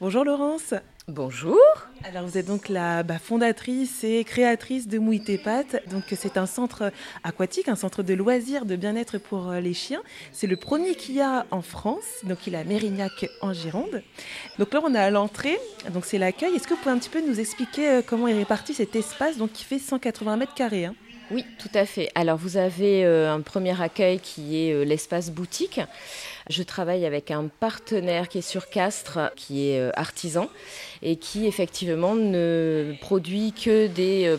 Bonjour Laurence. Bonjour. Alors vous êtes donc la fondatrice et créatrice de Mouille tes pattes. Donc c'est un centre aquatique, un centre de loisirs, de bien-être pour les chiens. C'est le premier qu'il y a en France. Donc il est à Mérignac en Gironde. Donc là on est à l'entrée. Donc c'est l'accueil. Est-ce que vous pouvez un petit peu nous expliquer comment est réparti cet espace, donc qui fait 180 mètres carrés hein ? Oui, tout à fait. Alors, vous avez un premier accueil qui est l'espace boutique. Je travaille avec un partenaire qui est sur Castre, qui est artisan et qui, effectivement, ne produit que des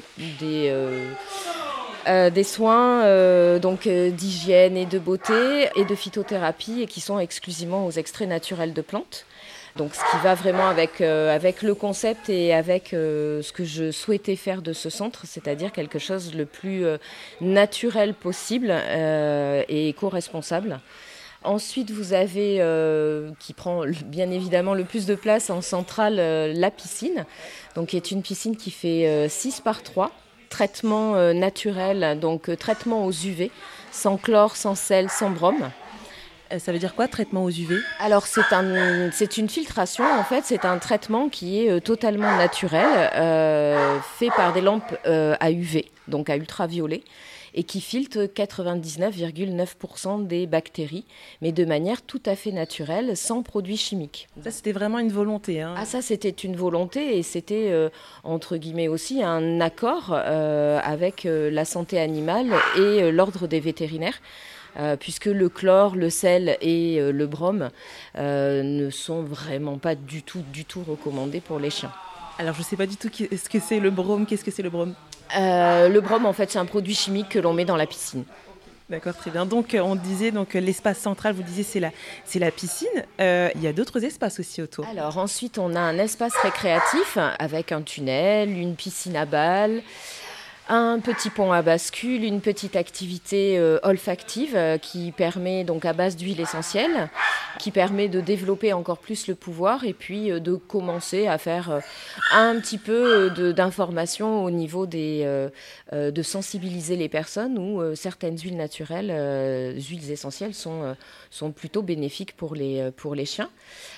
soins d'hygiène et de beauté et de phytothérapie et qui sont exclusivement aux extraits naturels de plantes. Donc ce qui va vraiment avec le concept et avec ce que je souhaitais faire de ce centre, c'est-à-dire quelque chose le plus naturel possible et éco-responsable. Ensuite, vous avez, qui prend bien évidemment le plus de place en centrale, la piscine, donc qui est une piscine qui fait 6 par 3. Traitement naturel, donc traitement aux UV, sans chlore, sans sel, sans brome. Ça veut dire quoi, traitement aux UV ? Alors, c'est une filtration, en fait. C'est un traitement qui est totalement naturel, fait par des lampes à UV, donc à ultraviolet, et qui filtre 99,9% des bactéries, mais de manière tout à fait naturelle, sans produits chimiques. Ça, c'était vraiment une volonté. Hein. Ah, ça, c'était une volonté, et c'était, entre guillemets aussi, un accord avec la santé animale et l'ordre des vétérinaires. Puisque le chlore, le sel et le brome ne sont vraiment pas du tout recommandés pour les chiens. Alors, je ne sais pas du tout ce que c'est le brome. Qu'est-ce que c'est le brome ? Le brome, en fait, c'est un produit chimique que l'on met dans la piscine. D'accord, très bien. Donc, on disait, l'espace central, vous disiez, c'est la piscine. Il y a d'autres espaces aussi autour. Alors, ensuite, on a un espace récréatif avec un tunnel, une piscine à balles, un petit pont à bascule, une petite activité olfactive qui permet, donc à base d'huile essentielle, qui permet de développer encore plus le pouvoir et puis de commencer à faire un petit peu d'information au niveau de sensibiliser les personnes où certaines huiles naturelles, huiles essentielles sont plutôt bénéfiques pour les chiens.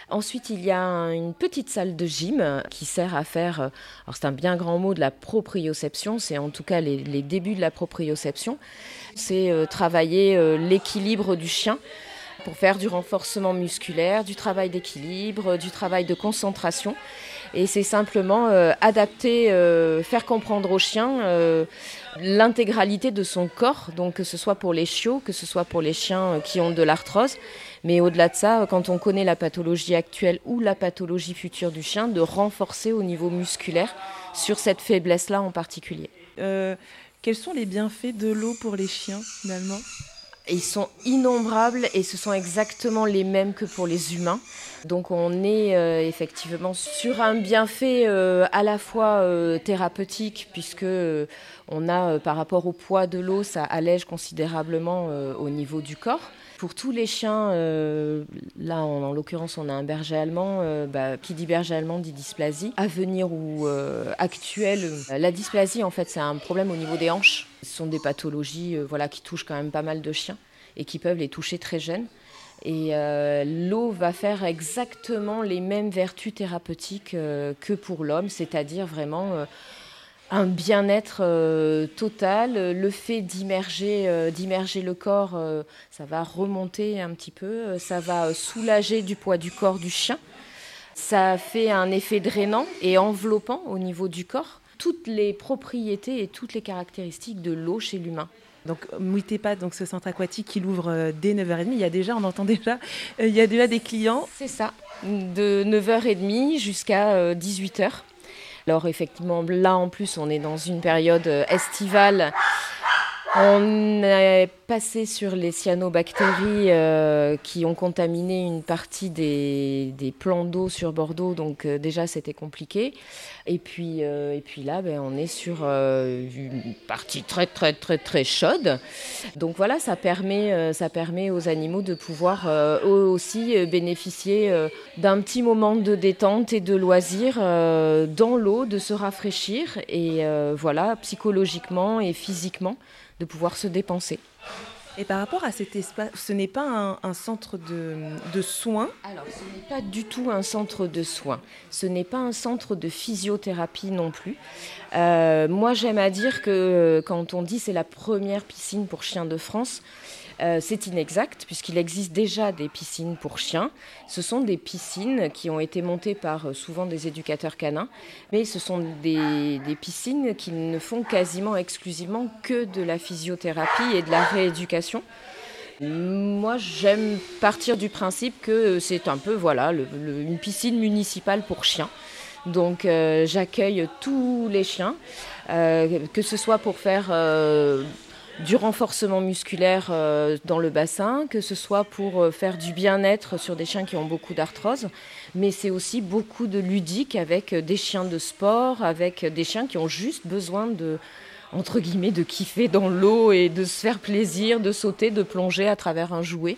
Ensuite, il y a une petite salle de gym qui sert à faire, alors c'est un bien grand mot, de la proprioception, c'est en tout cas les débuts de la proprioception, c'est travailler l'équilibre du chien pour faire du renforcement musculaire, du travail d'équilibre, du travail de concentration. Et c'est simplement adapter, faire comprendre au chien l'intégralité de son corps, donc que ce soit pour les chiots, que ce soit pour les chiens qui ont de l'arthrose, mais au-delà de ça, quand on connaît la pathologie actuelle ou la pathologie future du chien, de renforcer au niveau musculaire sur cette faiblesse-là en particulier. Quels sont les bienfaits de l'eau pour les chiens finalement ? Ils sont innombrables et ce sont exactement les mêmes que pour les humains. Donc on est effectivement sur un bienfait à la fois thérapeutique puisque on a par rapport au poids de l'eau, ça allège considérablement au niveau du corps. Pour tous les chiens, là en l'occurrence on a un berger allemand, qui dit berger allemand dit dysplasie. À venir ou actuelle, la dysplasie en fait c'est un problème au niveau des hanches. Ce sont des pathologies qui touchent quand même pas mal de chiens et qui peuvent les toucher très jeunes. Et l'eau va faire exactement les mêmes vertus thérapeutiques que pour l'homme, c'est-à-dire vraiment un bien-être total. Le fait d'immerger le corps, ça va remonter un petit peu, ça va soulager du poids du corps du chien. Ça fait un effet drainant et enveloppant au niveau du corps. Toutes les propriétés et toutes les caractéristiques de l'eau chez l'humain. Donc Mouille tes pattes, donc ce centre aquatique, il ouvre dès 9h30. Il y a déjà des clients. C'est ça, de 9h30 jusqu'à 18h. Alors effectivement, là en plus, on est dans une période estivale. On est passé sur les cyanobactéries qui ont contaminé une partie des plans d'eau sur Bordeaux, donc déjà c'était compliqué. Et puis là, on est sur une partie très très très très chaude. Donc voilà, ça permet aux animaux de pouvoir eux aussi bénéficier d'un petit moment de détente et de loisir dans l'eau, de se rafraîchir et psychologiquement et physiquement, de pouvoir se dépenser. Et par rapport à cet espace, ce n'est pas un centre de soins? Alors, ce n'est pas du tout un centre de soins. Ce n'est pas un centre de physiothérapie non plus. Moi, j'aime à dire que quand on dit c'est la première piscine pour chiens de France, c'est inexact puisqu'il existe déjà des piscines pour chiens. Ce sont des piscines qui ont été montées par souvent des éducateurs canins, mais ce sont des piscines qui ne font quasiment exclusivement que de la physiothérapie et de la rééducation. Moi, j'aime partir du principe que c'est un peu une piscine municipale pour chiens. Donc j'accueille tous les chiens, que ce soit pour faire du renforcement musculaire dans le bassin, que ce soit pour faire du bien-être sur des chiens qui ont beaucoup d'arthrose, mais c'est aussi beaucoup de ludique avec des chiens de sport, avec des chiens qui ont juste besoin de, entre guillemets, de kiffer dans l'eau et de se faire plaisir, de sauter, de plonger à travers un jouet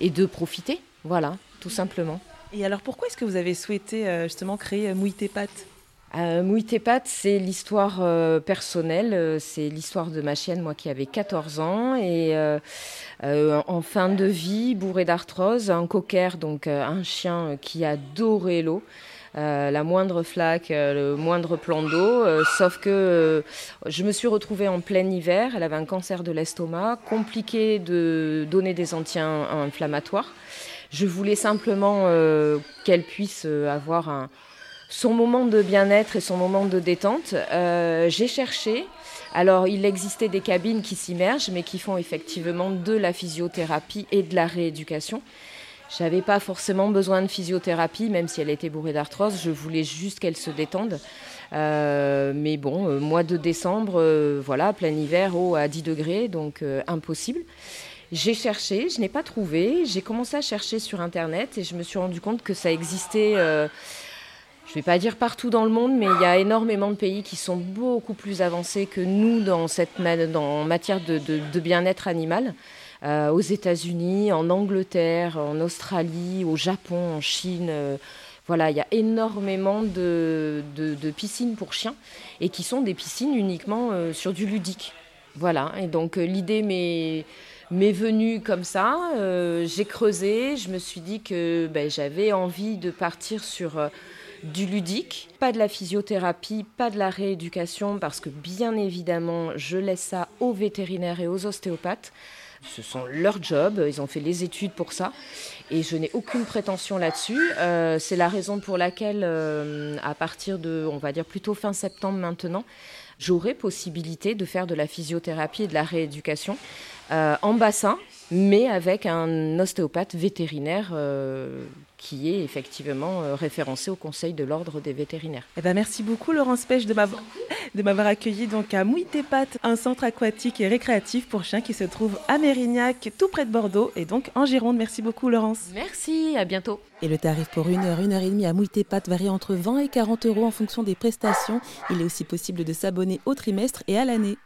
et de profiter, voilà, tout simplement. Et alors pourquoi est-ce que vous avez souhaité justement créer Mouille tes pattes? Mouille tes pattes, c'est l'histoire personnelle, c'est l'histoire de ma chienne, moi qui avait 14 ans et en fin de vie, bourrée d'arthrose, un cocker, donc un chien qui adorait l'eau, la moindre flaque, le moindre plan d'eau, sauf que je me suis retrouvée en plein hiver, elle avait un cancer de l'estomac, compliqué de donner des anti-inflammatoires. Je voulais simplement qu'elle puisse avoir son moment de bien-être et son moment de détente. J'ai cherché. Alors, il existait des cabines qui s'immergent, mais qui font effectivement de la physiothérapie et de la rééducation. Je n'avais pas forcément besoin de physiothérapie, même si elle était bourrée d'arthrose. Je voulais juste qu'elle se détende. Mais bon, mois de décembre, plein hiver, eau à 10 degrés, donc impossible. J'ai cherché, je n'ai pas trouvé. J'ai commencé à chercher sur Internet et je me suis rendu compte que ça existait, je ne vais pas dire partout dans le monde, mais il y a énormément de pays qui sont beaucoup plus avancés que nous en matière de bien-être animal. Aux États-Unis, en Angleterre, en Australie, au Japon, en Chine. Il y a énormément de piscines pour chiens et qui sont des piscines uniquement sur du ludique. Voilà, et donc l'idée m'est venue comme ça, j'ai creusé, je me suis dit que j'avais envie de partir sur du ludique, pas de la physiothérapie, pas de la rééducation, parce que bien évidemment, je laisse ça aux vétérinaires et aux ostéopathes. Ce sont leurs jobs, ils ont fait les études pour ça, et je n'ai aucune prétention là-dessus. C'est la raison pour laquelle, à partir de, on va dire plutôt fin septembre maintenant, j'aurai possibilité de faire de la physiothérapie et de la rééducation en bassin, mais avec un ostéopathe vétérinaire qui est effectivement référencé au Conseil de l'Ordre des vétérinaires. Eh ben merci beaucoup Laurence Pech de m'avoir accueillie donc à Mouille tes pattes, un centre aquatique et récréatif pour chiens qui se trouve à Mérignac, tout près de Bordeaux et donc en Gironde. Merci beaucoup Laurence. Merci, à bientôt. Et le tarif pour 1 heure, 1 heure et demie à Mouille tes pattes varie entre 20 et 40 euros en fonction des prestations. Il est aussi possible de s'abonner au trimestre et à l'année.